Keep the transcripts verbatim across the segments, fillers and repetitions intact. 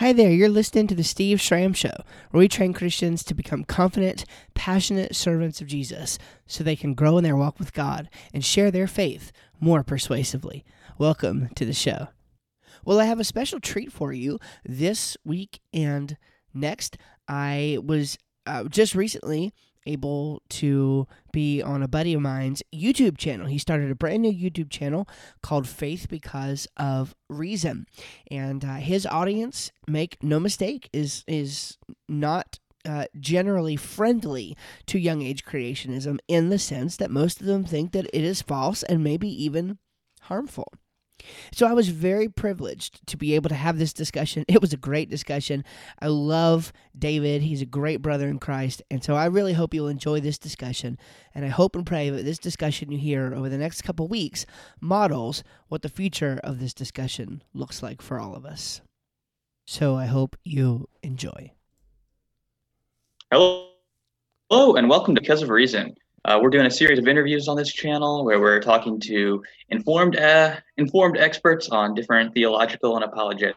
Hi there, you're listening to The Steve Schramm Show, where we train Christians to become confident, passionate servants of Jesus so they can grow in their walk with God and share their faith more persuasively. Welcome to the show. Well, I have a special treat for you this week and next. I was uh, just recently able to be on a buddy of mine's YouTube channel. He started a brand new YouTube channel called Faith Because of Reason. And uh, his audience, make no mistake, is is not uh, generally friendly to young age creationism in the sense that most of them think that it is false and maybe even harmful. So I was very privileged to be able to have this discussion. It was a great discussion. I love David. He's a great brother in Christ. And so I really hope you'll enjoy this discussion. And I hope and pray that this discussion you hear over the next couple weeks models what the future of this discussion looks like for all of us. So I hope you enjoy. Hello, Hello and welcome to Because of Reason. Uh, we're doing a series of interviews on this channel where we're talking to informed uh, informed experts on different theological and apologetic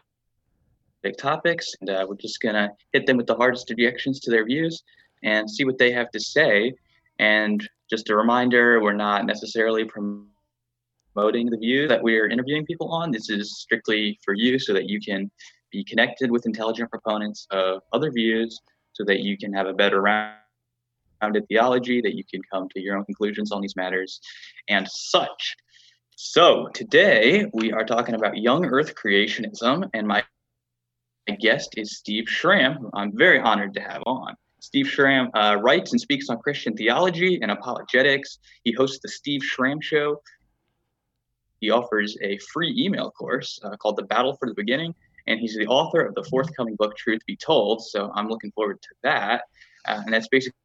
topics. And uh, we're just going to hit them with the hardest objections to their views and see what they have to say. And just a reminder, we're not necessarily promoting the view that we're interviewing people on. This is strictly for you so that you can be connected with intelligent proponents of other views so that you can have a better round. Founded theology, that you can come to your own conclusions on these matters and such. So today we are talking about young earth creationism, and my guest is Steve Schramm, who I'm very honored to have on. Steve Schramm uh, writes and speaks on Christian theology and apologetics. He hosts The Steve Schramm Show. He offers a free email course uh, called The Battle for the Beginning, and he's the author of the forthcoming book, Truth Be Told, so I'm looking forward to that. Uh, and that's basically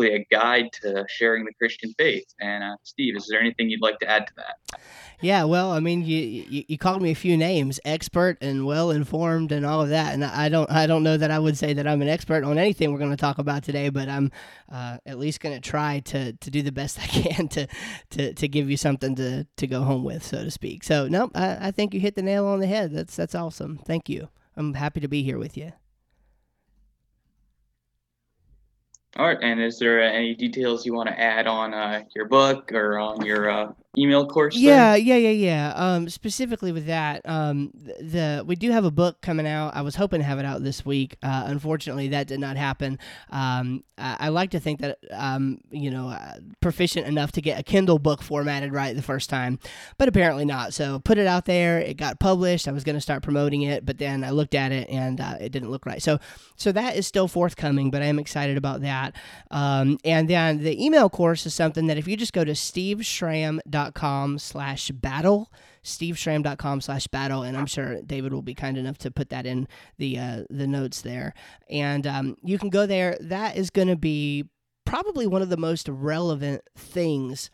a guide to sharing the Christian faith. And uh, Steve, is there anything you'd like to add to that? Yeah, well, I mean, you, you you called me a few names, expert and well-informed and all of that, and I don't I don't know that I would say that I'm an expert on anything we're going to talk about today, but I'm uh, at least going to try to to do the best I can to to, to give you something to, to go home with, so to speak. So, no, I, I think you hit the nail on the head. That's, that's awesome. Thank you. I'm happy to be here with you. All right, and is there any details you want to add on uh, your book or on your uh, email course? Yeah, yeah, yeah, yeah. Um, specifically with that, um, the we do have a book coming out. I was hoping to have it out this week. Uh, unfortunately, that did not happen. Um, I, I like to think that I'm, you know, uh, proficient enough to get a Kindle book formatted right the first time, but apparently not. So put it out there. It got published. I was going to start promoting it, but then I looked at it and uh, it didn't look right. So, so that is still forthcoming, but I am excited about that. Um, and then the email course is something that if you just go to steveschramm.com slash battle, steveschramm.com slash battle, and I'm sure David will be kind enough to put that in the uh, the notes there. And um, you can go there. That is going to be probably one of the most relevant things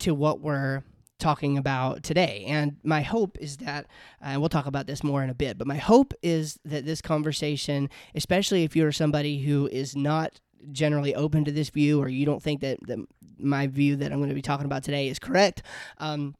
to what we're talking about today. And my hope is that, and uh, we'll talk about this more in a bit, but my hope is that this conversation, especially if you're somebody who is not generally open to this view, or you don't think that, that my view that I'm going to be talking about today is correct, um,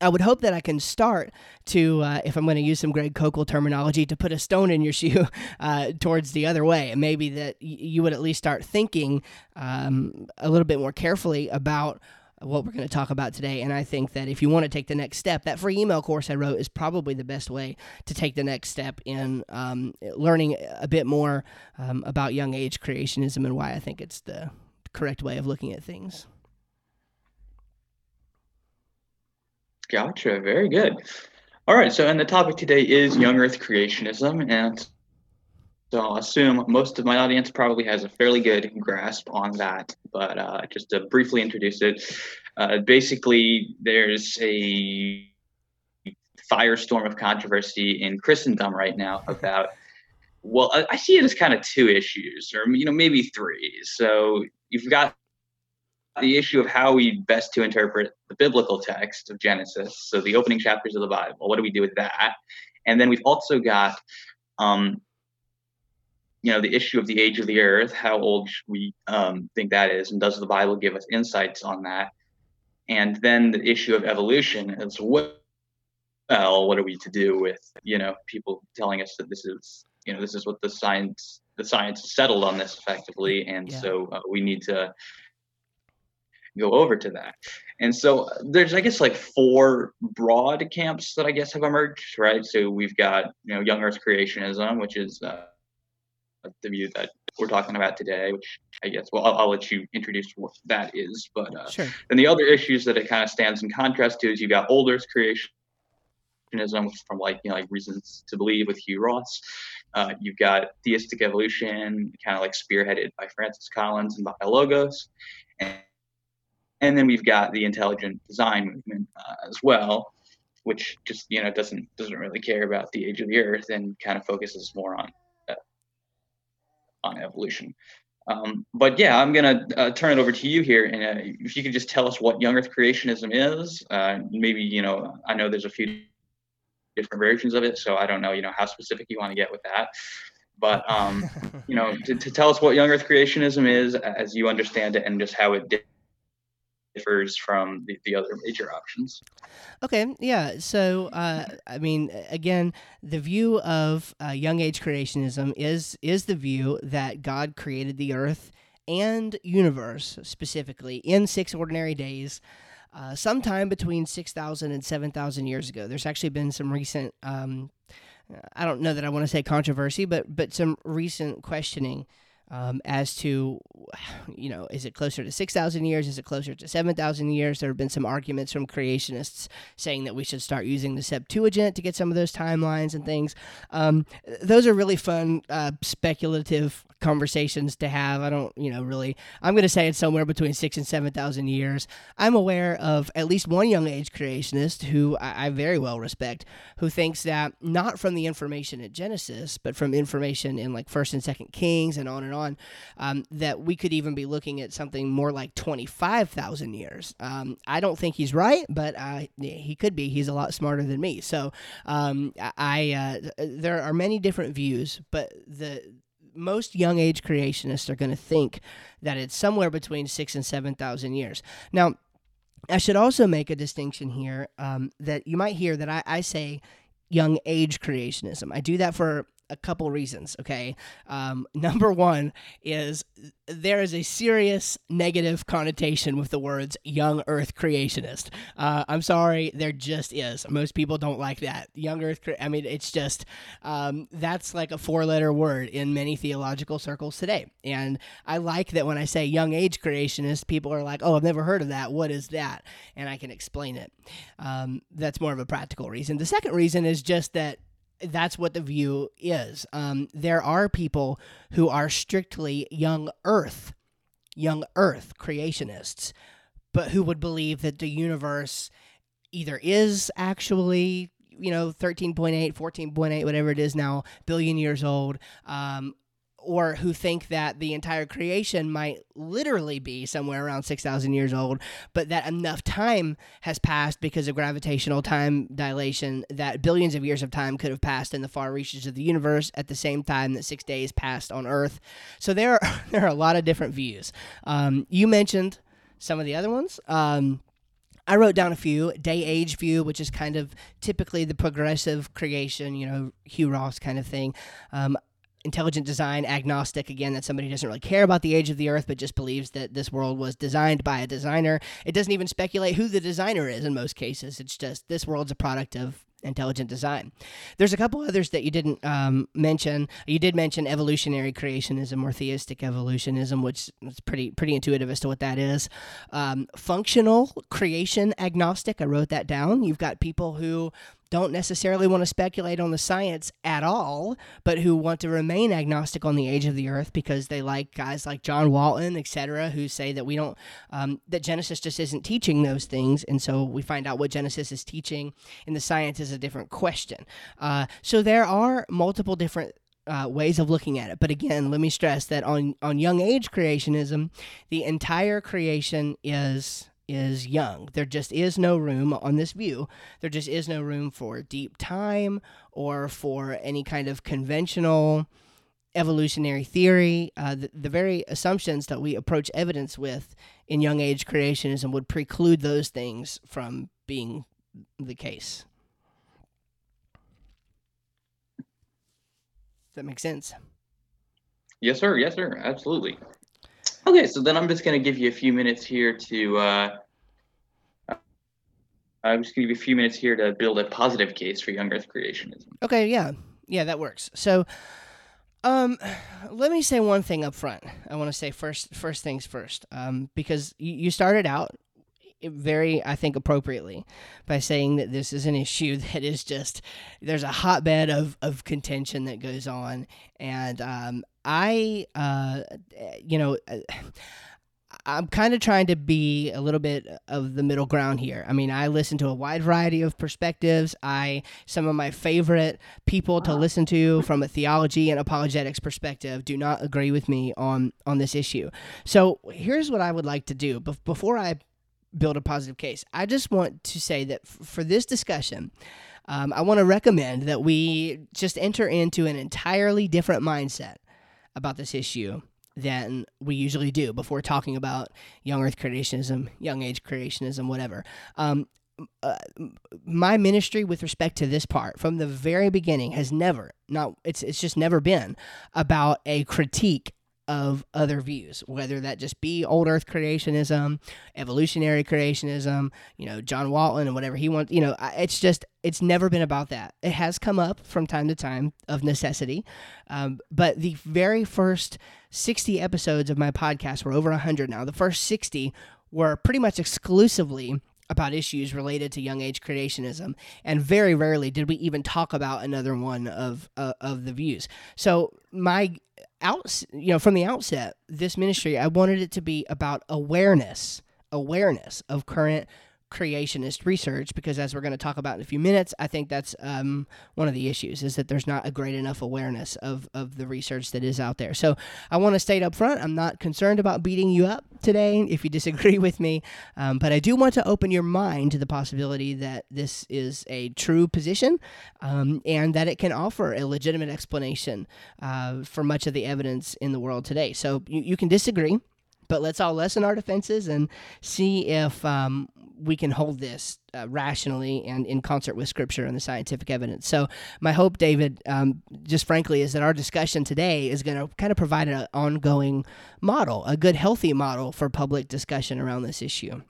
I would hope that I can start to, uh, if I'm going to use some Greg Kokel terminology, to put a stone in your shoe uh, towards the other way. And maybe that you would at least start thinking um, a little bit more carefully about what we're going to talk about today. And I think that if you want to take the next step, that free email course I wrote is probably the best way to take the next step in um, learning a bit more um, about young age creationism and why I think it's the correct way of looking at things. Gotcha. Very good. All right. So, and the topic today is young earth creationism. And so I'll assume most of my audience probably has a fairly good grasp on that, but uh, just to briefly introduce it, uh, basically there's a firestorm of controversy in Christendom right now about, well, I, I see it as kind of two issues, or, you know, maybe three. So you've got the issue of how we best to interpret the biblical text of Genesis, so the opening chapters of the Bible. What do we do with that? And then we've also got um, you know, the issue of the age of the earth, how old we um, think that is, and does the Bible give us insights on that? And then the issue of evolution as well, well, what are we to do with, you know, people telling us that this is, you know, this is what the science, the science settled on this effectively. And yeah. so uh, we need to go over to that. And so there's, I guess, like four broad camps that I guess have emerged, right? So we've got, you know, young earth creationism, which is uh, the view that we're talking about today, which I guess, well, I'll, I'll let you introduce what that is. But uh, sure. And the other issues that it kind of stands in contrast to is you've got old earth creationism from like, you know, like Reasons to Believe with Hugh Ross. Uh, you've got theistic evolution, kind of like spearheaded by Francis Collins and BioLogos. And, and then we've got the intelligent design movement uh, as well, which just, you know, doesn't doesn't really care about the age of the earth and kind of focuses more on uh, on evolution. Um, but yeah, I'm gonna uh, turn it over to you here, and uh, if you could just tell us what young earth creationism is. Uh, maybe, you know, I know there's a few different versions of it, so I don't know, you know, how specific you want to get with that. But um, you know, to, to tell us what young earth creationism is as you understand it, and just how it did. differs from the, the other major options. Okay, yeah. So, uh, I mean, again, the view of uh, young age creationism is is the view that God created the earth and universe specifically in six ordinary days, uh, sometime between six thousand and seven thousand years ago. There's actually been some recent, um, I don't know that I want to say controversy, but but some recent questioning Um, as to, you know, is it closer to six thousand years? Is it closer to seven thousand years? There have been some arguments from creationists saying that we should start using the Septuagint to get some of those timelines and things. Um, those are really fun, uh, speculative conversations to have. I don't, you know, really, I'm going to say it's somewhere between six and seven thousand years. I'm aware of at least one young age creationist who I, I very well respect, who thinks that not from the information in Genesis, but from information in like First and Second Kings and on and on. On, um, that we could even be looking at something more like twenty-five thousand years. Um, I don't think he's right, but uh, he could be. He's a lot smarter than me. So um, I uh, there are many different views, but the most young age creationists are going to think that it's somewhere between six and seven thousand years. Now, I should also make a distinction here um, that you might hear that I, I say young age creationism. I do that for a couple reasons, okay? Um, number one is there is a serious negative connotation with the words young earth creationist. Uh, I'm sorry, there just is. Most people don't like that. Young earth, cre- I mean, it's just, um, that's like a four-letter word in many theological circles today. And I like that when I say young age creationist, people are like, oh, I've never heard of that. What is that? And I can explain it. Um, that's more of a practical reason. The second reason is just that that's what the view is. Um, there are people who are strictly young earth, young earth creationists, but who would believe that the universe either is actually, you know, thirteen point eight, fourteen point eight, whatever it is now, billion years old, um, or who think that the entire creation might literally be somewhere around six thousand years old, but that enough time has passed because of gravitational time dilation that billions of years of time could have passed in the far reaches of the universe at the same time that six days passed on Earth. So there are, there are a lot of different views. Um, you mentioned some of the other ones. Um, I wrote down a few. Day age view, which is kind of typically the progressive creation, you know, Hugh Ross kind of thing. Um, Intelligent design, agnostic, again, that somebody doesn't really care about the age of the earth, but just believes that this world was designed by a designer. It doesn't even speculate who the designer is in most cases. It's just this world's a product of intelligent design. There's a couple others that you didn't um, mention. You did mention evolutionary creationism or theistic evolutionism, which is pretty pretty intuitive as to what that is. Um, functional creation agnostic, I wrote that down. You've got people who don't necessarily want to speculate on the science at all, but who want to remain agnostic on the age of the earth because they like guys like John Walton, et cetera, who say that we don't, um, that Genesis just isn't teaching those things. And so we find out what Genesis is teaching, and the science is a different question. Uh, so there are multiple different Uh, ways of looking at it. But again, let me stress that on, on young age creationism, the entire creation is is young. There just is no room on this view. There just is no room for deep time or for any kind of conventional evolutionary theory. Uh, the, the very assumptions that we approach evidence with in young age creationism would preclude those things from being the case. that makes sense. Yes, sir. Yes, sir. Absolutely. Okay, so then I'm just going to give you a few minutes here to uh, I'm just going to give you a few minutes here to build a positive case for young Earth creationism. Okay, yeah. Yeah, that works. So um, let me say one thing up front. I want to say first first things first, um, because you, you started out very, I think, appropriately by saying that this is an issue that is just, there's a hotbed of, of contention that goes on, and um, I, uh, you know, I'm kind of trying to be a little bit of the middle ground here. I mean, I listen to a wide variety of perspectives. I some of my favorite people to listen to from a theology and apologetics perspective do not agree with me on, on this issue. So here's what I would like to do. Be- before I build a positive case, I just want to say that f- for this discussion, um, I want to recommend that we just enter into an entirely different mindset about this issue than we usually do before talking about young Earth creationism, young age creationism, whatever. Um, uh, my ministry with respect to this part from the very beginning has never, not it's it's just never been about a critique of other views, whether that just be old Earth creationism, evolutionary creationism, you know, John Walton and whatever he wants, you know, it's just, it's never been about that. It has come up from time to time of necessity, um, but the very first sixty episodes of my podcast, we're over one hundred now, the first sixty were pretty much exclusively about issues related to young age creationism, and very rarely did we even talk about another one of uh, of the views. So my out, you know, from the outset, this ministry, I wanted it to be about awareness, awareness of current creationist research, because as we're going to talk about in a few minutes, I think that's um, one of the issues is that there's not a great enough awareness of, of the research that is out there. So I want to state up front, I'm not concerned about beating you up today if you disagree with me, um, but I do want to open your mind to the possibility that this is a true position, um, and that it can offer a legitimate explanation uh, for much of the evidence in the world today. So you, you can disagree, but let's all lessen our defenses and see if um, we can hold this uh, rationally and in concert with Scripture and the scientific evidence. So my hope, David, um, just frankly, is that our discussion today is going to kind of provide an ongoing model, a good, healthy model for public discussion around this issue.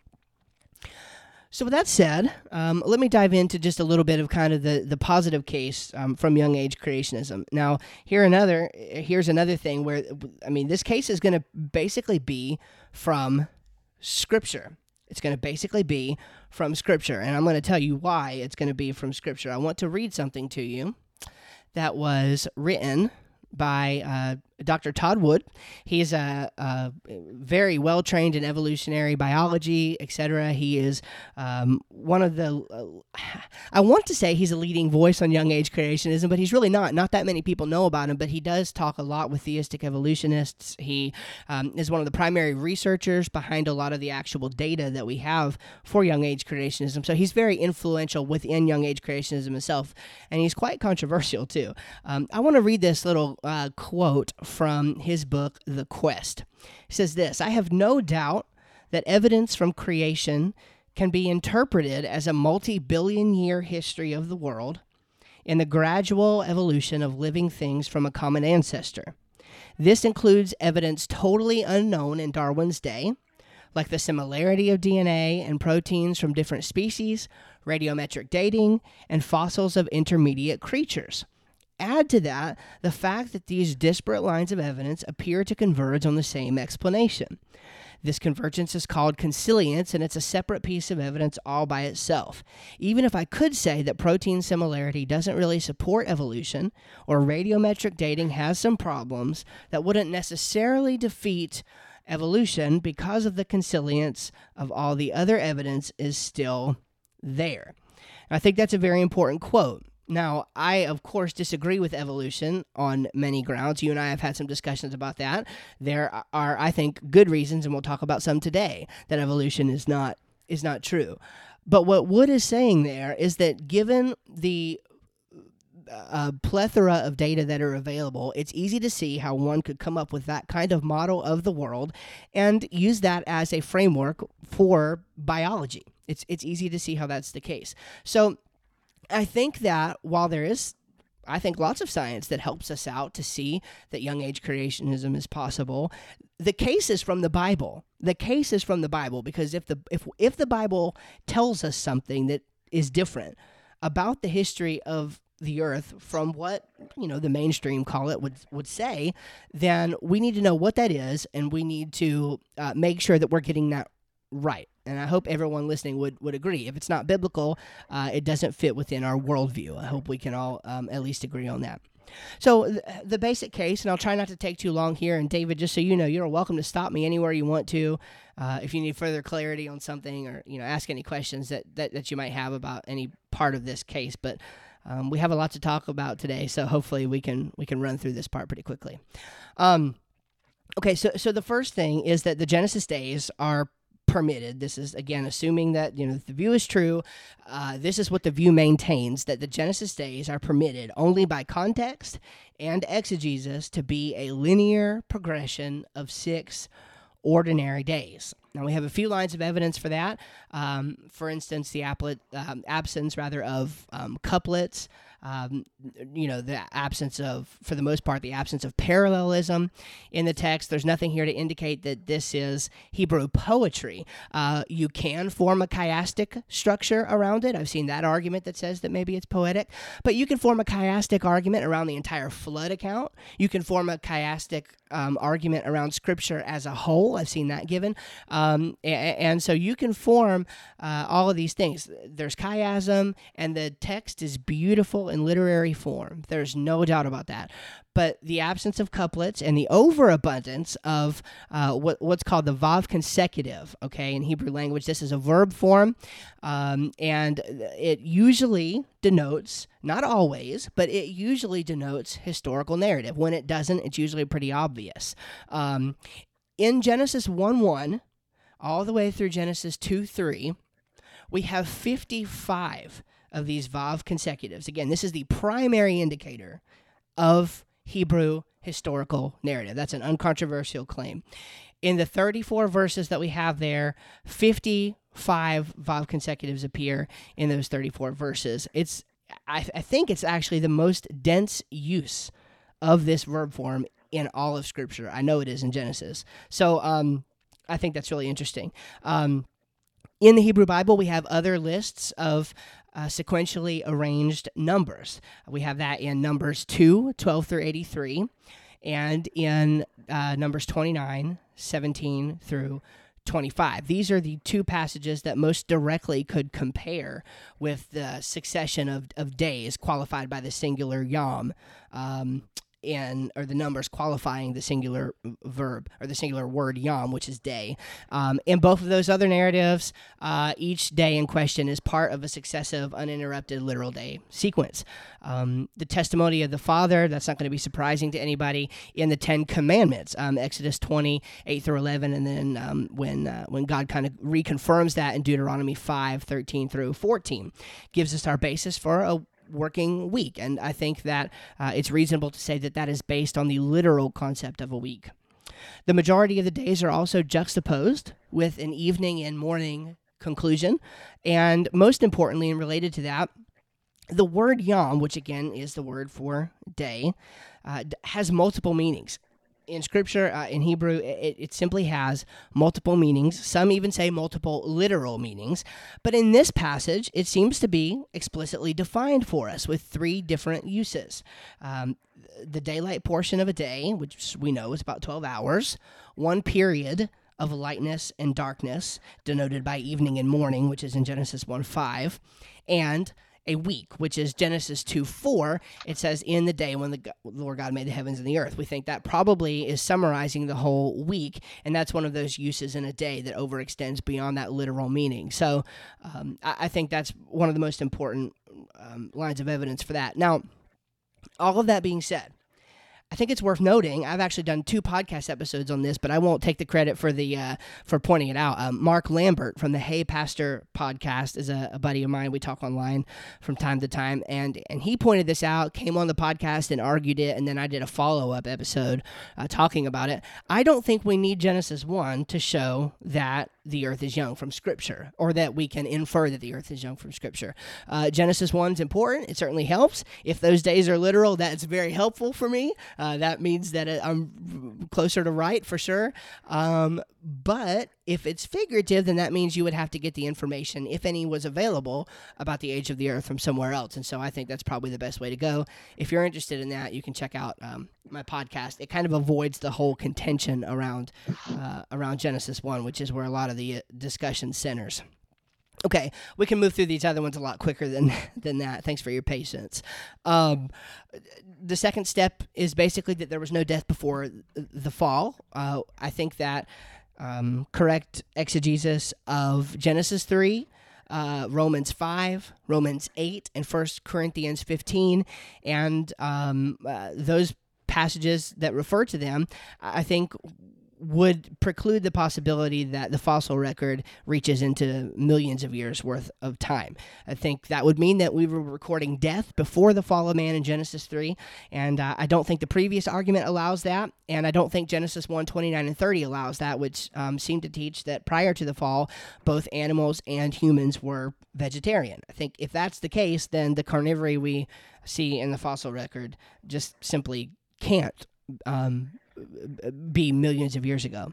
So with that said, um, let me dive into just a little bit of kind of the, the positive case um, from young age creationism. Now, here another here's another thing where, I mean, this case is going to basically be from Scripture. It's going to basically be from Scripture, and I'm going to tell you why it's going to be from Scripture. I want to read something to you that was written by uh, Doctor Todd Wood. He's a, a very well trained in evolutionary biology, et cetera. He is um, one of the, uh, I want to say he's a leading voice on young age creationism, but he's really not. Not that many people know about him, but he does talk a lot with theistic evolutionists. He um, is one of the primary researchers behind a lot of the actual data that we have for young age creationism. So he's very influential within young age creationism itself, and he's quite controversial too. Um, I want to read this little Uh, quote from his book, The Quest. He says this, "I have no doubt that evidence from creation can be interpreted as a multi-billion year history of the world in the gradual evolution of living things from a common ancestor. This includes evidence totally unknown in Darwin's day, like the similarity of D N A and proteins from different species, radiometric dating, and fossils of intermediate creatures. Add to that the fact that these disparate lines of evidence appear to converge on the same explanation. This convergence is called consilience, and it's a separate piece of evidence all by itself. Even if I could say that protein similarity doesn't really support evolution, or radiometric dating has some problems, that wouldn't necessarily defeat evolution because of the consilience of all the other evidence is still there." And I think that's a very important quote. Now, I, of course, disagree with evolution on many grounds. You and I have had some discussions about that. There are, I think, good reasons, and we'll talk about some today, that evolution is not is not true. But what Wood is saying there is that given the uh, plethora of data that are available, it's easy to see how one could come up with that kind of model of the world and use that as a framework for biology. It's, it's easy to see how that's the case. So I think that while there is, I think, lots of science that helps us out to see that young age creationism is possible. The case is from the Bible. The case is from the Bible, because if the if if the Bible tells us something that is different about the history of the earth from what, you know, the mainstream, call it, would would say, then we need to know what that is, and we need to uh, make sure that we're getting that right. And I hope everyone listening would, would agree. If it's not biblical, uh, it doesn't fit within our worldview. I hope we can all um, at least agree on that. So th- the basic case, and I'll try not to take too long here, and David, just so you know, you're welcome to stop me anywhere you want to. Uh, if you need further clarity on something, or, you know, ask any questions that, that, that you might have about any part of this case. But um, we have a lot to talk about today, so hopefully we can we can run through this part pretty quickly. Um, okay, so so the first thing is that the Genesis days are permitted. This is, again, assuming that, you know, the view is true. Uh, this is what the view maintains, that the Genesis days are permitted only by context and exegesis to be a linear progression of six ordinary days. Now, we have a few lines of evidence for that. Um, for instance, the applet, um, absence, rather, of um, couplets, Um, you know, the absence of, for the most part, the absence of parallelism in the text. There's nothing here to indicate that this is Hebrew poetry. Uh, you can form a chiastic structure around it. I've seen that argument that says that maybe it's poetic, but you can form a chiastic argument around the entire flood account. You can form a chiastic um, argument around Scripture as a whole. I've seen that given. Um, and, and so you can form uh, all of these things. There's chiasm, and the text is beautiful in literary form. There's no doubt about that. But the absence of couplets and the overabundance of uh, what, what's called the vav consecutive, okay, in Hebrew language, this is a verb form, um, and it usually denotes, not always, but it usually denotes historical narrative. When it doesn't, it's usually pretty obvious. Um, in Genesis one one, all the way through Genesis two three, we have fifty-five of these vav consecutives. Again, this is the primary indicator of Hebrew historical narrative. That's an uncontroversial claim. In the thirty-four verses that we have there, fifty-five vav consecutives appear in those thirty-four verses. It's, I, I think it's actually the most dense use of this verb form in all of Scripture. I know it is in Genesis. So um, I think that's really interesting. Um, in the Hebrew Bible, we have other lists of Uh, sequentially arranged numbers. We have that in Numbers two, twelve through eighty-three, and in uh, Numbers twenty-nine, seventeen through twenty-five. These are the two passages that most directly could compare with the succession of, of days qualified by the singular yom, um, in, or the numbers qualifying the singular verb, or the singular word yom, which is day. Um, in both of those other narratives, uh, each day in question is part of a successive, uninterrupted literal day sequence. Um, the testimony of the Father, that's not going to be surprising to anybody, in the Ten Commandments, um, Exodus twenty, eight through eleven, and then um, when uh, when God kind of reconfirms that in Deuteronomy five, thirteen through fourteen, gives us our basis for a working week, and I think that uh, it's reasonable to say that that is based on the literal concept of a week. The majority of the days are also juxtaposed with an evening and morning conclusion, and most importantly, and related to that, the word yom, which again is the word for day, uh, has multiple meanings. In Scripture, uh, in Hebrew, it, it simply has multiple meanings. Some even say multiple literal meanings. But in this passage, it seems to be explicitly defined for us with three different uses. Um, the daylight portion of a day, which we know is about twelve hours, one period of lightness and darkness, denoted by evening and morning, which is in Genesis one five, and a week, which is Genesis two four. It says, in the day when the Lord God made the heavens and the earth. We think that probably is summarizing the whole week, and that's one of those uses in a day that overextends beyond that literal meaning. So um, I-, I think that's one of the most important um, lines of evidence for that. Now, all of that being said, I think it's worth noting, I've actually done two podcast episodes on this, but I won't take the credit for the uh, for pointing it out. Um, Mark Lambert from the Hey Pastor podcast is a, a buddy of mine. We talk online from time to time, and and he pointed this out, came on the podcast and argued it, and then I did a follow-up episode uh, talking about it. I don't think we need Genesis one to show that the earth is young from Scripture, or that we can infer that the earth is young from Scripture. Uh, Genesis one is important. It certainly helps. If those days are literal, that's very helpful for me. Uh, that means that I'm closer to right for sure. Um, but if it's figurative, then that means you would have to get the information, if any was available, about the age of the earth from somewhere else. And so I think that's probably the best way to go. If you're interested in that, you can check out um, my podcast. It kind of avoids the whole contention around uh, around Genesis one, which is where a lot of the discussion centers. Okay, we can move through these other ones a lot quicker than than that. Thanks for your patience. Um, the second step is basically that there was no death before the fall. Uh, I think that um, correct exegesis of Genesis three, uh, Romans five, Romans eight, and First Corinthians fifteen, and um, uh, those passages that refer to them, I think, would preclude the possibility that the fossil record reaches into millions of years worth of time. I think that would mean that we were recording death before the fall of man in Genesis three, and uh, I don't think the previous argument allows that, and I don't think Genesis one, twenty-nine, and thirty allows that, which um, seemed to teach that prior to the fall, both animals and humans were vegetarian. I think if that's the case, then the carnivory we see in the fossil record just simply can't um, be millions of years ago.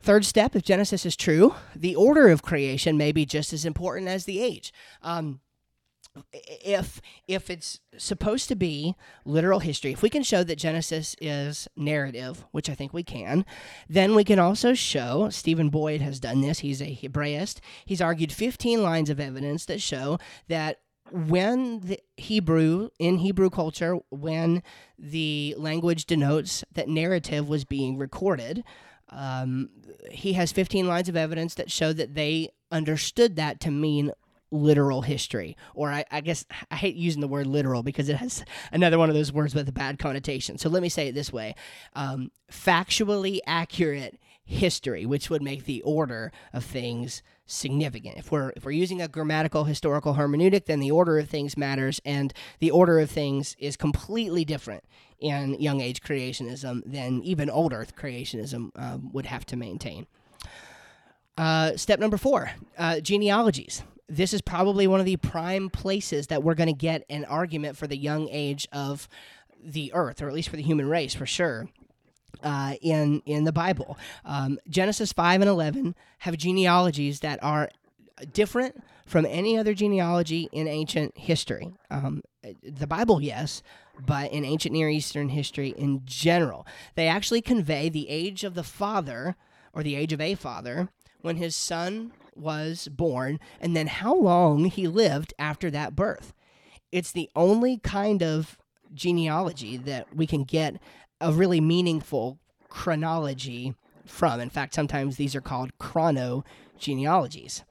Third step, if Genesis is true, the order of creation may be just as important as the age. Um, if if it's supposed to be literal history, if we can show that Genesis is narrative, which I think we can, then we can also show, Stephen Boyd has done this, he's a Hebraist, he's argued fifteen lines of evidence that show that when the Hebrew, in Hebrew culture, when the language denotes that narrative was being recorded, um, he has fifteen lines of evidence that show that they understood that to mean literal history. Or I, I guess I hate using the word literal because it has another one of those words with a bad connotation. So let me say it this way. Um, factually accurate history, which would make the order of things significant. If we're if we're using a grammatical historical hermeneutic, then the order of things matters, and the order of things is completely different in young age creationism than even old earth creationism um, would have to maintain. Uh, step number four, uh, genealogies. This is probably one of the prime places that we're going to get an argument for the young age of the earth, or at least for the human race for sure. Uh, in in the Bible, um, Genesis five and eleven have genealogies that are different from any other genealogy in ancient history. Um, the Bible, yes, but in ancient Near Eastern history in general, they actually convey the age of the father, or the age of a father, when his son was born, and then how long he lived after that birth. It's the only kind of genealogy that we can get a really meaningful chronology from. In fact, sometimes these are called chronogenealogies.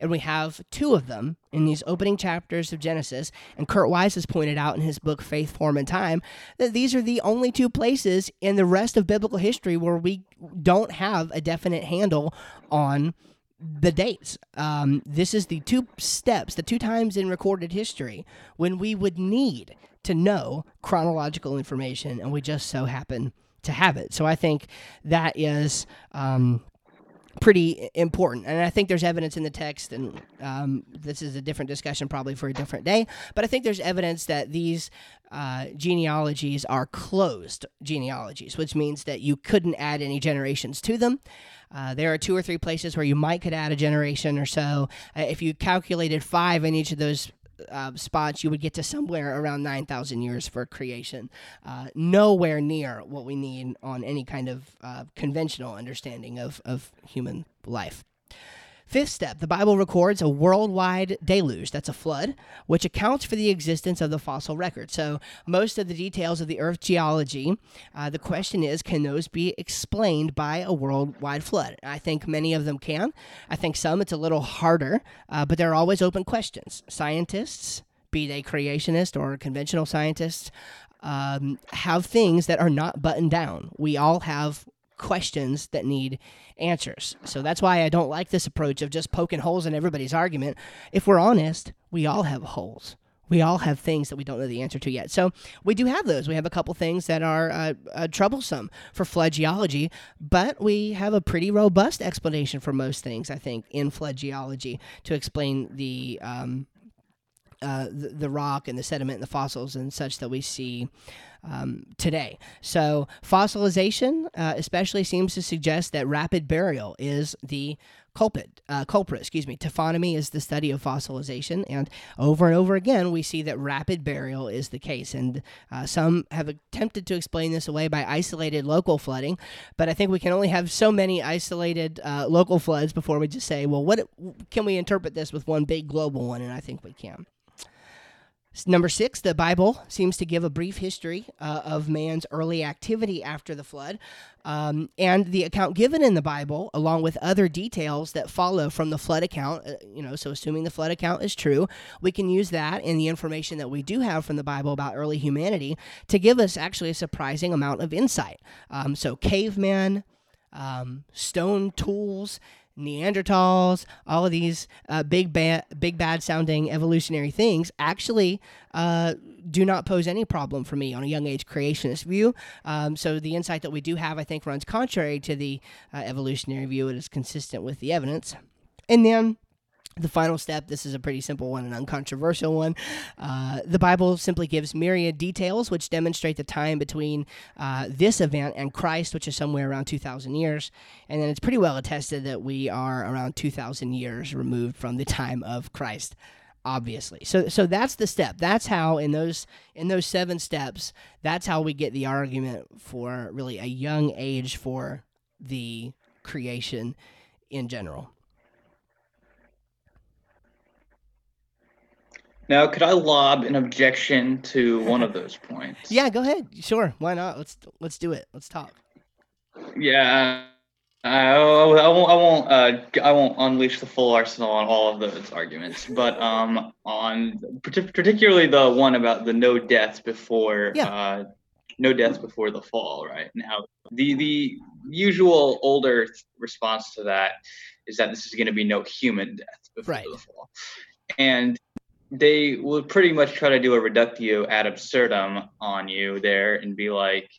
And we have two of them in these opening chapters of Genesis, and Kurt Wise has pointed out in his book, Faith, Form, and Time, that these are the only two places in the rest of biblical history where we don't have a definite handle on the dates. Um, this is the two steps, the two times in recorded history when we would need to know chronological information, and we just so happen to have it. So I think that is um, pretty important. And I think there's evidence in the text, and um, this is a different discussion probably for a different day, but I think there's evidence that these uh, genealogies are closed genealogies, which means that you couldn't add any generations to them. Uh, there are two or three places where you might could add a generation or so. Uh, if you calculated five in each of those Uh, spots, you would get to somewhere around nine thousand years for creation. Uh, nowhere near what we need on any kind of uh, conventional understanding of, of human life. Fifth step, the Bible records a worldwide deluge, that's a flood, which accounts for the existence of the fossil record. So most of the details of the Earth geology, uh, the question is, can those be explained by a worldwide flood? I think many of them can. I think some it's a little harder, uh, but there are always open questions. Scientists, be they creationist or conventional scientists, um, have things that are not buttoned down. We all have questions that need answers. So that's why I don't like this approach of just poking holes in everybody's argument. If we're honest, we all have holes. We all have things that we don't know the answer to yet. So we do have those. We have a couple things that are uh, uh, troublesome for phlegeology, but we have a pretty robust explanation for most things, I think, in phlegeology to explain the um, uh, the, the rock and the sediment and the fossils and such that we see Um, today. So fossilization uh, especially seems to suggest that rapid burial is the culprit, uh, culprit, excuse me. Taphonomy is the study of fossilization, and over and over again we see that rapid burial is the case, and uh, some have attempted to explain this away by isolated local flooding, but I think we can only have so many isolated uh, local floods before we just say, well, what can we interpret this with one big global one, and I think we can. Number six, the Bible seems to give a brief history uh, of man's early activity after the flood, um, and the account given in the Bible, along with other details that follow from the flood account, uh, you know, so assuming the flood account is true, we can use that and the information that we do have from the Bible about early humanity to give us actually a surprising amount of insight. Um, so cavemen, um, stone tools, Neanderthals, all of these uh, big, ba- big bad-sounding evolutionary things actually uh, do not pose any problem for me on a young-age creationist view. Um, so the insight that we do have, I think, runs contrary to the uh, evolutionary view. It is consistent with the evidence. And then the final step, this is a pretty simple one, an uncontroversial one. Uh, the Bible simply gives myriad details which demonstrate the time between uh, this event and Christ, which is somewhere around two thousand years. And then it's pretty well attested that we are around two thousand years removed from the time of Christ, obviously. So so that's the step. That's how, in those in those seven steps, that's how we get the argument for really a young age for the creation in general. Now, could I lob an objection to one of those points? Yeah, go ahead. Sure, why not? Let's let's do it. Let's talk. Yeah, I, I won't. I won't. Uh, I won't unleash the full arsenal on all of those arguments, but um, on particularly the one about the no deaths before, yeah. uh, no deaths before the fall, right? Now, the the usual older response to that is that this is going to be no human deaths before right. the fall, and they will pretty much try to do a reductio ad absurdum on you there and be like,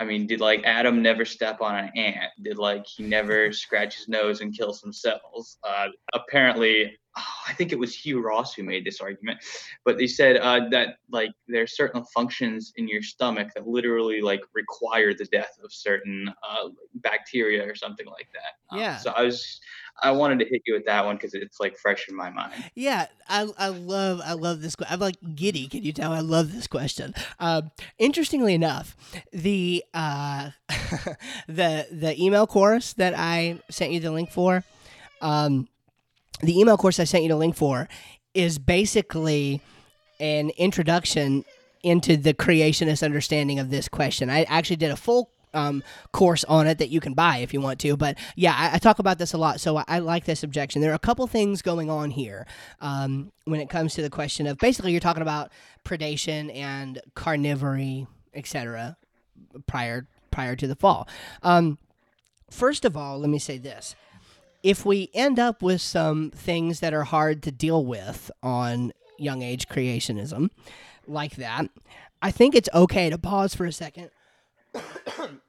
I mean, did like Adam never step on an ant? Did like he never scratch his nose and kill some cells? Uh, apparently, oh, I think it was Hugh Ross who made this argument, but they said uh, that like there are certain functions in your stomach that literally like require the death of certain uh, bacteria or something like that. Yeah. Um, so I was, I wanted to hit you with that one because it's like fresh in my mind. Yeah, I I love I love this. I'm like giddy. Can you tell? I love this question. Um, interestingly enough, the uh, the the email course that I sent you the link for, um, the email course I sent you the link for, is basically an introduction into the creationist understanding of this question. I actually did a full Um, course on it that you can buy if you want to, but yeah, I, I talk about this a lot, so I, I like this objection. There are a couple things going on here um, when it comes to the question of basically you're talking about predation and carnivory, et cetera, prior prior to the fall. Um, first of all, let me say this: if we end up with some things that are hard to deal with on young age creationism, like that, I think it's okay to pause for a second.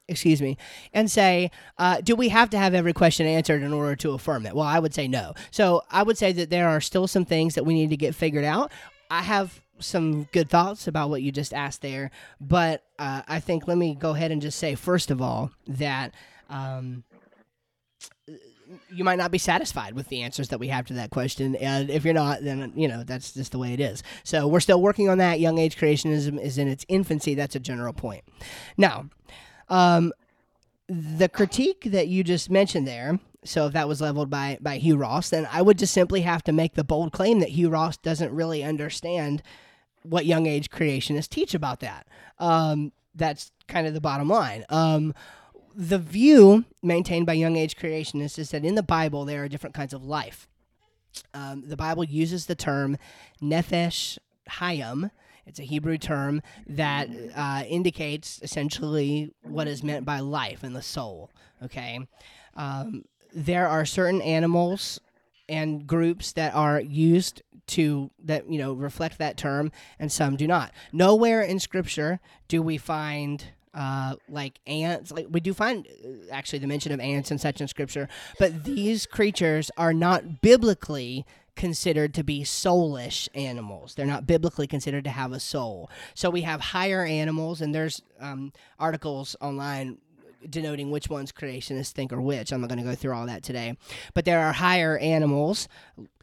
Excuse me, and say, uh, do we have to have every question answered in order to affirm it? Well, I would say no. So I would say that there are still some things that we need to get figured out. I have some good thoughts about what you just asked there, but uh, I think let me go ahead and just say, first of all, that um, you might not be satisfied with the answers that we have to that question, and if you're not, then, you know, that's just the way it is. So we're still working on that. Young age creationism is in its infancy. That's a general point. Now, um, the critique that you just mentioned there, so if that was leveled by, by Hugh Ross, then I would just simply have to make the bold claim that Hugh Ross doesn't really understand what young age creationists teach about that. Um, that's kind of the bottom line. Um, The view maintained by young age creationists is that in the Bible, there are different kinds of life. Um, the Bible uses the term nephesh hayim. It's a Hebrew term that uh, indicates essentially what is meant by life in the soul. Okay, um, there are certain animals and groups that are used to that, you know, reflect that term, and some do not. Nowhere in Scripture do we find uh, like ants. Like, we do find uh, actually the mention of ants and such in Scripture, but these creatures are not biblically considered to be soulish animals. They're not biblically considered to have a soul. So we have higher animals, and there's um, articles online denoting which ones creationists think are which. I'm not going to go through all that today. But there are higher animals,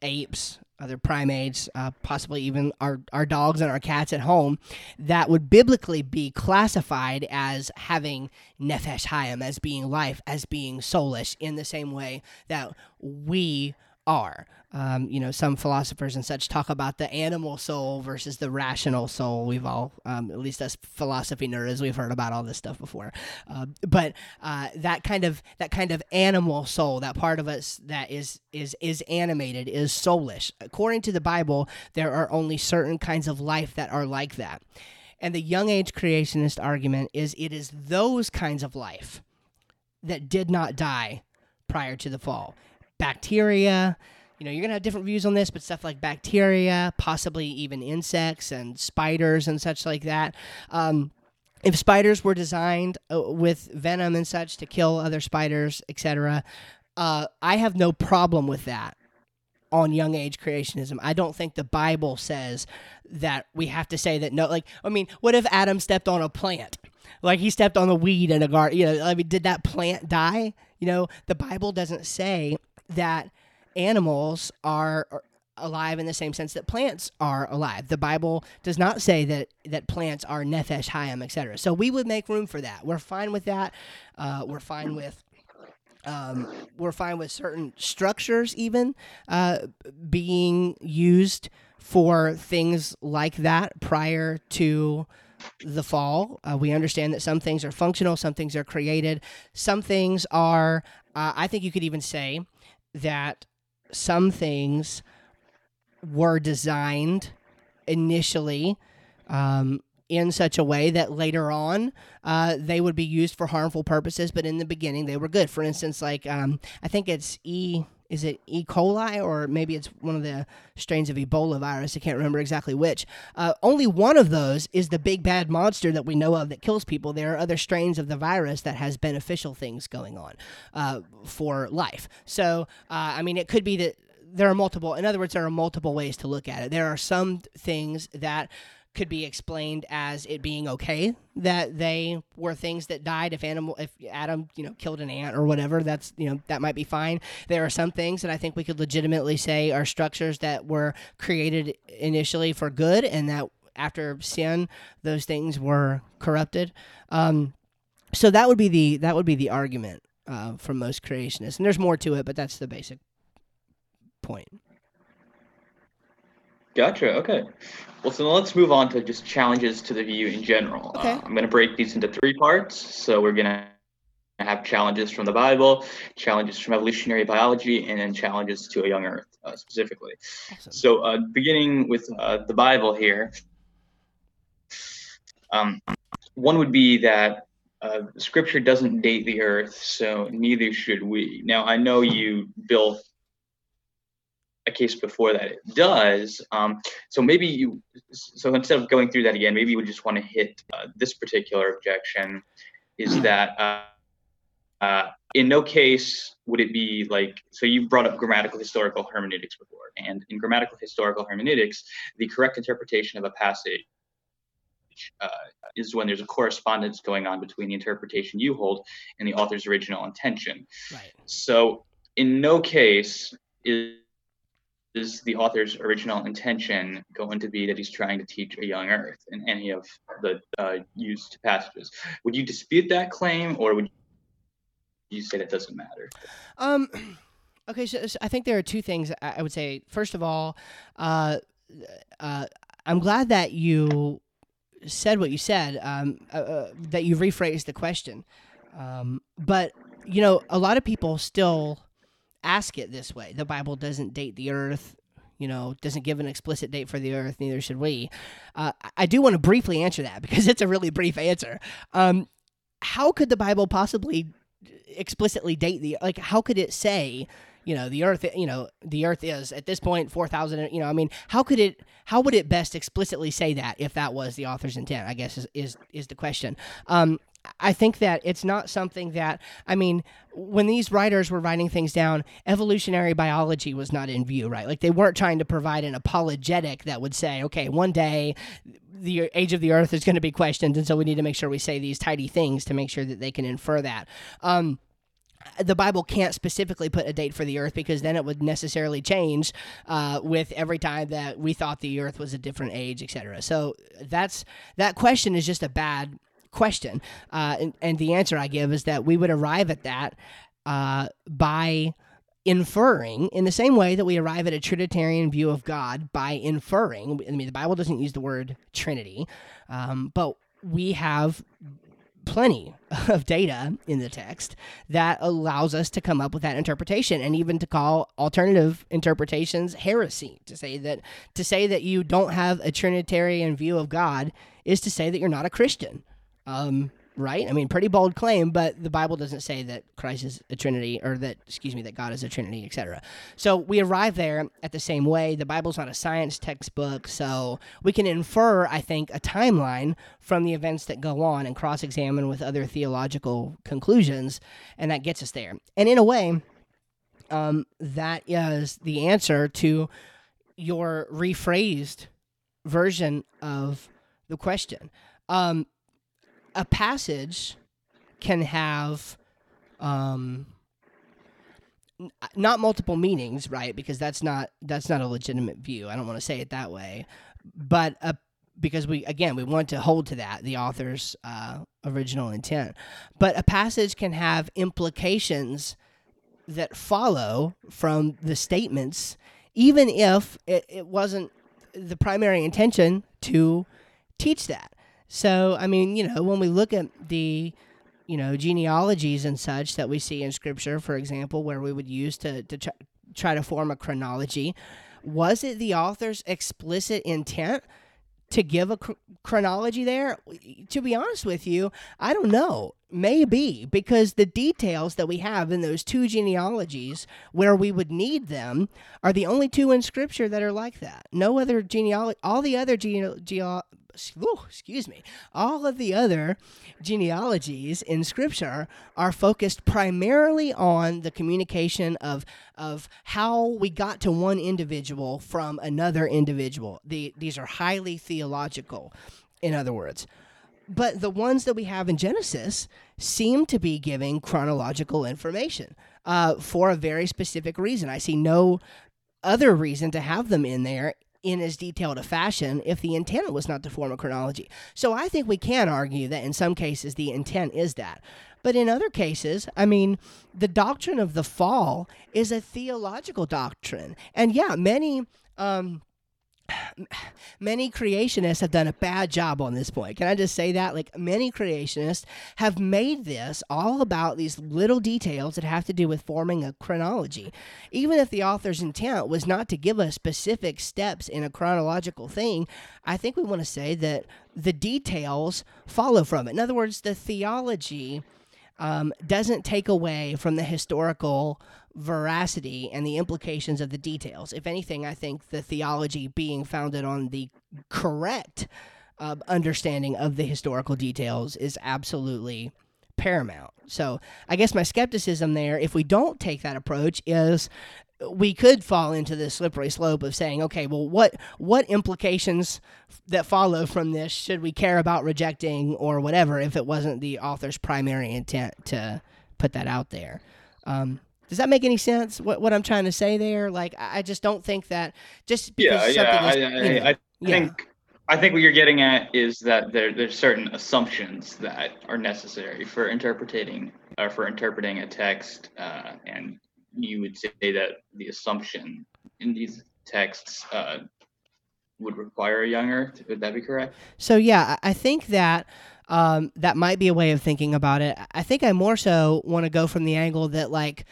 apes, other primates, uh, possibly even our, our dogs and our cats at home, that would biblically be classified as having nefesh hayim, as being life, as being soulish, in the same way that we are. Um, you know, some philosophers and such talk about the animal soul versus the rational soul. We've all, um, at least us philosophy nerds, we've heard about all this stuff before. Uh, but uh, that kind of that kind of animal soul, that part of us that is is is animated, is soulish. According to the Bible, there are only certain kinds of life that are like that. And the young age creationist argument is it is those kinds of life that did not die prior to the fall. Bacteria, you know, you're going to have different views on this, but stuff like bacteria, possibly even insects and spiders and such like that. Um, if spiders were designed uh, with venom and such to kill other spiders, et cetera, uh, I have no problem with that on young age creationism. I don't think the Bible says that we have to say that no, like, I mean, what if Adam stepped on a plant? Like, he stepped on a weed in a garden, you know, I mean, did that plant die? You know, the Bible doesn't say that animals are alive in the same sense that plants are alive. The Bible does not say that, that plants are nefesh hayim, et cetera. So we would make room for that. We're fine with that. Uh, we're fine with um, we're fine with certain structures even uh, being used for things like that prior to the fall. Uh, we understand that some things are functional, some things are created, some things are. Uh, I think you could even say that some things were designed initially um, in such a way that later on uh, they would be used for harmful purposes, but in the beginning they were good. For instance, like um, I think it's E. Is it E. coli, or maybe it's one of the strains of Ebola virus? I can't remember exactly which. Uh, only one of those is the big bad monster that we know of that kills people. There are other strains of the virus that has beneficial things going on uh, for life. So, uh, I mean, it could be that there are multiple, in other words, there are multiple ways to look at it. There are some things that could be explained as it being okay that they were things that died if animal if Adam you know killed an ant or whatever. That's you know that might be fine. There are some things that I think we could legitimately say are structures that were created initially for good, and that after sin those things were corrupted. Um, so that would be the that would be the argument uh, from most creationists, and there's more to it, but that's the basic point. Gotcha. Okay. Well, so now let's move on to just challenges to the view in general. Okay. Uh, I'm going to break these into three parts. So we're going to have challenges from the Bible, challenges from evolutionary biology, and then challenges to a young earth uh, specifically. Awesome. So uh, beginning with uh, the Bible here, um, one would be that uh, Scripture doesn't date the earth, so neither should we. Now, I know you built a case before that it does, um so maybe you so instead of going through that again, maybe you would just want to hit uh, this particular objection, is that uh, uh in no case would it be like, so you brought up grammatical historical hermeneutics before, and in grammatical historical hermeneutics the correct interpretation of a passage Uh, is when there's a correspondence going on between the interpretation you hold and the author's original intention. Right. So in no case is does the author's original intention going to be that he's trying to teach a young earth in any of the uh, used passages? Would you dispute that claim, or would you say that doesn't matter? Um, okay, so, so I think there are two things I would say. First of all, uh, uh, I'm glad that you said what you said, um, uh, uh, that you rephrased the question. Um, but, you know, a lot of people still ask it this way. The Bible doesn't date the earth, you know, doesn't give an explicit date for the earth, neither should we. Uh, I do want to briefly answer that because it's a really brief answer. Um, how could the Bible possibly explicitly date the, like, how could it say, you know, the earth, you know, the earth is at this point four thousand, you know, I mean, how could it, how would it best explicitly say that if that was the author's intent, I guess is, is, is the question. Um, I think that it's not something that, I mean, when these writers were writing things down, evolutionary biology was not in view, right? Like, they weren't trying to provide an apologetic that would say, okay, one day the age of the earth is going to be questioned, and so we need to make sure we say these tidy things to make sure that they can infer that. Um, the Bible can't specifically put a date for the earth, because then it would necessarily change uh, with every time that we thought the earth was a different age, et cetera. So that's, that question is just a bad question, uh, and, and the answer I give is that we would arrive at that uh, by inferring, in the same way that we arrive at a Trinitarian view of God by inferring. I mean, the Bible doesn't use the word Trinity, um, but we have plenty of data in the text that allows us to come up with that interpretation, and even to call alternative interpretations heresy. To say that to say that you don't have a Trinitarian view of God is to say that you're not a Christian. Um, right? I mean, pretty bold claim, but the Bible doesn't say that Christ is a Trinity, or that, excuse me, that God is a Trinity, et cetera. So we arrive there at the same way. The Bible's not a science textbook, so we can infer, I think, a timeline from the events that go on and cross-examine with other theological conclusions, and that gets us there. And in a way, um, that is the answer to your rephrased version of the question. Um, A passage can have um, n- not multiple meanings, right? Because that's not that's not a legitimate view. I don't want to say it that way, but uh, because we again we want to hold to that, the author's uh, original intent. But a passage can have implications that follow from the statements, even if it, it wasn't the primary intention to teach that. So, I mean, you know, when we look at the, you know, genealogies and such that we see in Scripture, for example, where we would use to, to tr- try to form a chronology, was it the author's explicit intent to give a cr- chronology there? To be honest with you, I don't know. Maybe, because the details that we have in those two genealogies where we would need them are the only two in Scripture that are like that. No other genealogy, all the other genealogies, gene- Ooh, excuse me, all of the other genealogies in Scripture are focused primarily on the communication of of how we got to one individual from another individual. The, these are highly theological, in other words. But the ones that we have in Genesis seem to be giving chronological information uh, for a very specific reason. I see no other reason to have them in there in as detailed a fashion if the intent was not to form a chronology. So I think we can argue that in some cases the intent is that. But in other cases, I mean, the doctrine of the fall is a theological doctrine. And yeah, many um, many creationists have done a bad job on this point. Can I just say that? Like, many creationists have made this all about these little details that have to do with forming a chronology. Even if the author's intent was not to give us specific steps in a chronological thing, I think we want to say that the details follow from it. In other words, the theology um, doesn't take away from the historical veracity and the implications of the details. If anything, I think the theology being founded on the correct uh, understanding of the historical details is absolutely paramount. So I guess my skepticism there, if we don't take that approach, is we could fall into this slippery slope of saying, okay, well, what what implications that follow from this should we care about rejecting or whatever if it wasn't the author's primary intent to put that out there? Um, Does that make any sense, what what I'm trying to say there? Like, I just don't think that just because yeah, something yeah, is... I, I, I, I yeah. think I think what you're getting at is that there there's certain assumptions that are necessary for interpreting, or for interpreting a text, uh, and you would say that the assumption in these texts uh, would require a young earth. Would that be correct? So, yeah, I think that... Um, that might be a way of thinking about it. I think I more so want to go from the angle that, like,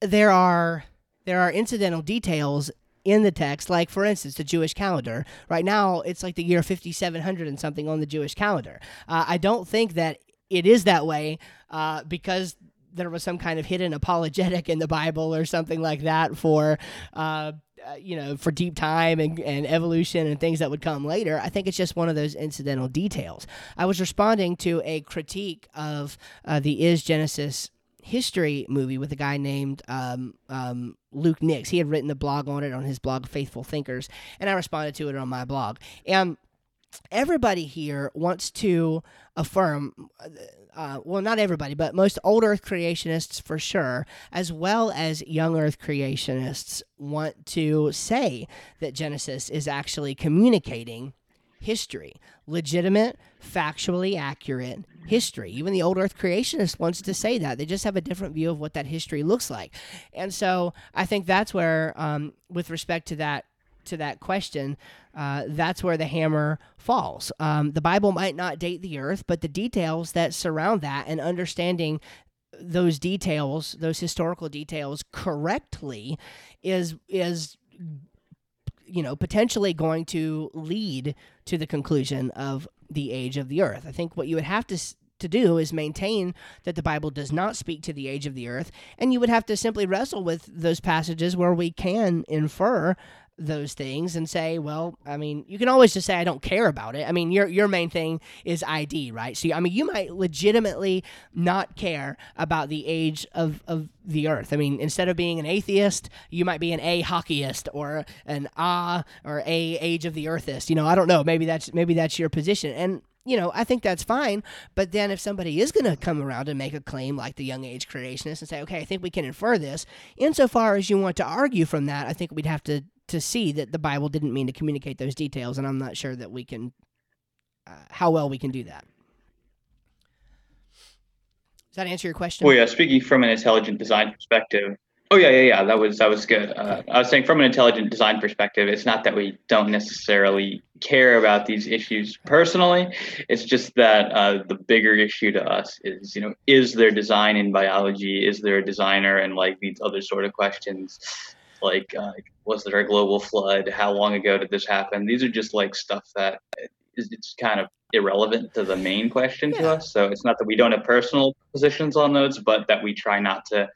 there are there are incidental details in the text, like, for instance, the Jewish calendar. Right now, it's like the year fifty-seven hundred and something on the Jewish calendar. Uh, I don't think that it is that way uh, because there was some kind of hidden apologetic in the Bible or something like that for, uh, uh, you know, for deep time and, and evolution and things that would come later. I think it's just one of those incidental details. I was responding to a critique of uh, the Is Genesis History movie with a guy named um, um, Luke Nix. He had written a blog on it on his blog, Faithful Thinkers, and I responded to it on my blog. And everybody here wants to affirm, uh, well, not everybody, but most old Earth creationists for sure, as well as young Earth creationists, want to say that Genesis is actually communicating history, legitimate, factually accurate history. Even the old Earth creationist wants to say that. They just have a different view of what that history looks like. And so I think that's where, um, with respect to that, to that question, uh, that's where the hammer falls. Um, the Bible might not date the Earth, but the details that surround that and understanding those details, those historical details correctly is, is, you know, potentially going to lead to the conclusion of the age of the Earth. I think what you would have to to do is maintain that the Bible does not speak to the age of the Earth, and you would have to simply wrestle with those passages where we can infer those things and say, well, I mean, you can always just say, I don't care about it. I mean, your your main thing is I D, right? So, I mean, you might legitimately not care about the age of, of the Earth. I mean, instead of being an atheist, you might be an a hockeyist or an ah or a age of the earthist. You know, I don't know. Maybe that's maybe that's your position. And you know, I think that's fine, but then if somebody is going to come around and make a claim like the young age creationists and say, okay, I think we can infer this, insofar as you want to argue from that, I think we'd have to to see that the Bible didn't mean to communicate those details, and I'm not sure that we can, uh, how well we can do that. Does that answer your question? Well, yeah, speaking from an intelligent design perspective, oh, yeah, yeah, yeah, that was that was good. Uh, I was saying from an intelligent design perspective, it's not that we don't necessarily care about these issues personally. It's just that uh, the bigger issue to us is, you know, is there design in biology? Is there a designer? And like these other sort of questions, like uh, was there a global flood? How long ago did this happen? These are just like stuff that is it's kind of irrelevant to the main question yeah. to us. So it's not that we don't have personal positions on those, but that we try not to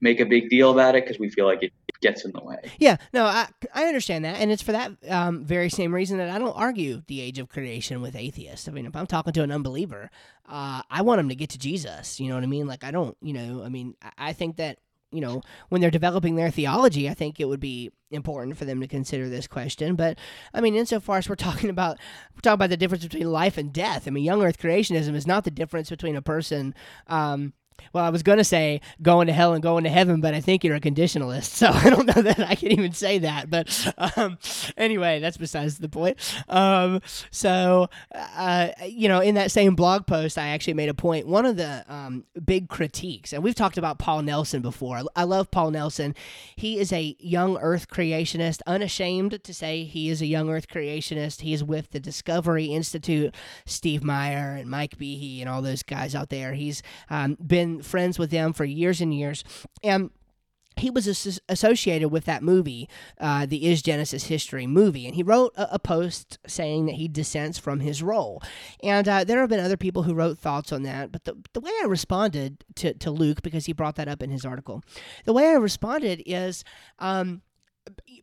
make a big deal about it because we feel like it gets in the way. Yeah, no, I I understand that. And it's for that um, very same reason that I don't argue the age of creation with atheists. I mean, if I'm talking to an unbeliever, uh, I want them to get to Jesus. You know what I mean? Like, I don't, you know, I mean, I, I think that, you know, when they're developing their theology, I think it would be important for them to consider this question. But I mean, insofar as we're talking about we're talking about the difference between life and death, I mean, young Earth creationism is not the difference between a person. Um, well, I was going to say going to hell and going to heaven, but I think you're a conditionalist, so I don't know that I can even say that. But um, anyway, that's besides the point. Um, so, uh, you know, in that same blog post, I actually made a point. One of the um, big critiques, and we've talked about Paul Nelson before. I love Paul Nelson. He is a young Earth creationist, unashamed to say he is a young Earth creationist. He is with the Discovery Institute, Steve Meyer and Mike Behe and all those guys out there. He's um, been friends with them for years and years, and he was as- associated with that movie, uh, the Is Genesis History movie, and he wrote a, a post saying that he dissents from his role, and uh, there have been other people who wrote thoughts on that, but the, the way I responded to, to Luke, because he brought that up in his article, the way I responded is, um,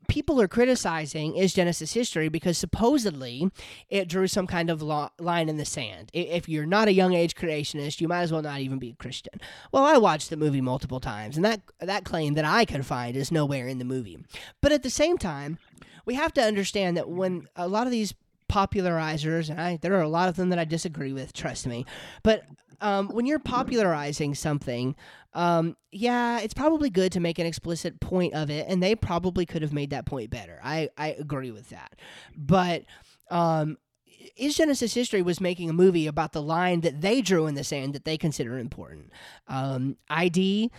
people are criticizing Is Genesis History because supposedly it drew some kind of law, line in the sand. If you're not a young age creationist, you might as well not even be a Christian. Well, I watched the movie multiple times, and that that claim that I could find is nowhere in the movie. But at the same time, we have to understand that when a lot of these popularizers, and I, there are a lot of them that I disagree with, trust me, but um, when you're popularizing something, Um, yeah, it's probably good to make an explicit point of it, and they probably could have made that point better. I, I agree with that. But um, Is Genesis History was making a movie about the line that they drew in the sand that they consider important. Um, I D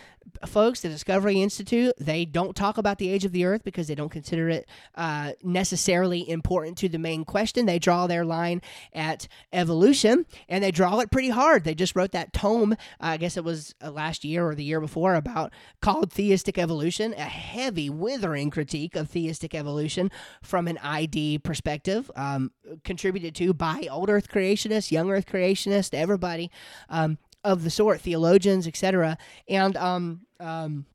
folks, the Discovery Institute, they don't talk about the age of the Earth because they don't consider it uh, necessarily important to the main question. They draw their line at evolution, and they draw it pretty hard. They just wrote that tome, uh, I guess it was uh, last year or the year before, about called Theistic Evolution, a heavy, withering critique of theistic evolution from an I D perspective, um, contributed to by old Earth creationists, young Earth creationists, everybody. Um, of the sort, theologians, et cetera, and um, um,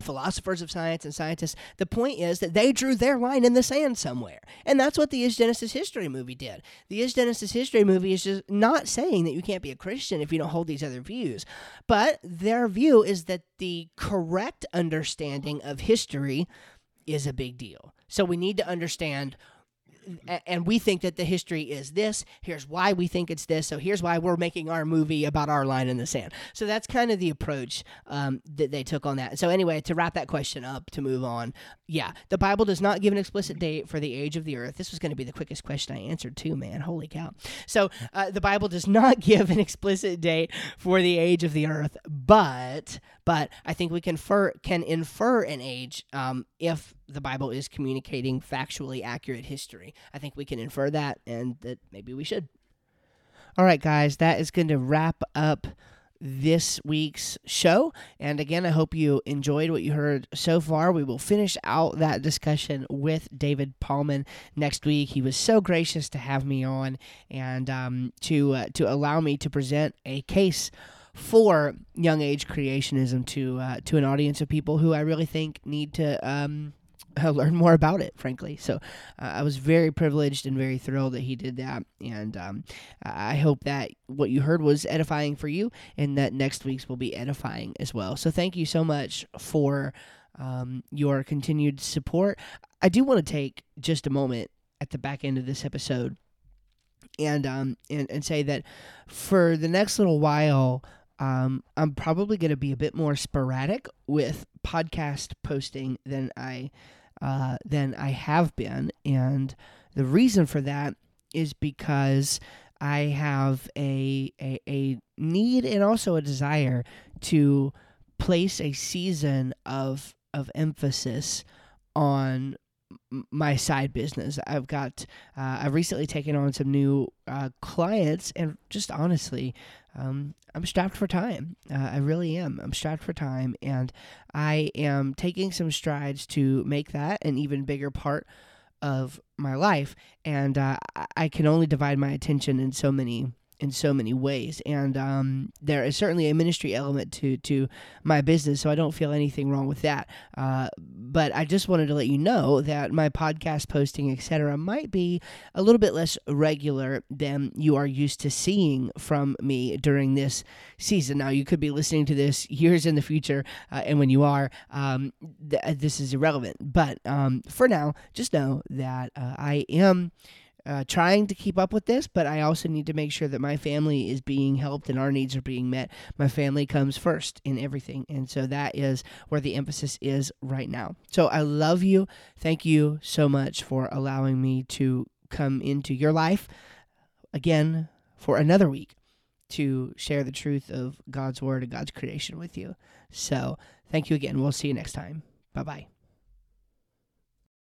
philosophers of science and scientists. The point is that they drew their line in the sand somewhere, and that's what the Is Genesis History movie did. The Is Genesis History movie is just not saying that you can't be a Christian if you don't hold these other views, but their view is that the correct understanding of history is a big deal. So we need to understand, and we think that the history is this, here's why we think it's this, so here's why we're making our movie about our line in the sand. So that's kind of the approach um, that they took on that. So anyway, to wrap that question up, to move on, yeah, the Bible does not give an explicit date for the age of the earth. This was going to be the quickest question I answered too, man. Holy cow. So uh, the Bible does not give an explicit date for the age of the earth, but but I think we can infer, can infer an age um, if the Bible is communicating factually accurate history. I think we can infer that, and that maybe we should. All right, guys, that is going to wrap up this week's show. And again, I hope you enjoyed what you heard so far. We will finish out that discussion with David Pallman next week. He was so gracious to have me on and um, to uh, to allow me to present a case for young age creationism to uh, to an audience of people who I really think need to Um, learn more about it, frankly. So uh, I was very privileged and very thrilled that he did that, and um, I hope that what you heard was edifying for you, and that next week's will be edifying as well. So thank you so much for um, your continued support. I do want to take just a moment at the back end of this episode and um and, and say that for the next little while, Um, I'm probably going to be a bit more sporadic with podcast posting than I uh, than I have been, and the reason for that is because I have a, a a need and also a desire to place a season of of emphasis on my side business. I've got uh, I've recently taken on some new uh, clients, and just honestly, Um, I'm strapped for time. Uh, I really am. I'm strapped for time, and I am taking some strides to make that an even bigger part of my life. And uh, I can only divide my attention in so many in so many ways. And um, there is certainly a ministry element to to my business, so I don't feel anything wrong with that. Uh, but I just wanted to let you know that my podcast posting, et cetera, might be a little bit less regular than you are used to seeing from me during this season. Now, you could be listening to this years in the future, uh, and when you are, um, th- this is irrelevant. But um, for now, just know that uh, I am Uh, trying to keep up with this, but I also need to make sure that my family is being helped and our needs are being met. My family comes first in everything, and so that is where the emphasis is right now. So I love you. Thank you so much for allowing me to come into your life again for another week to share the truth of God's Word and God's creation with you. So thank you again. We'll see you next time. Bye-bye.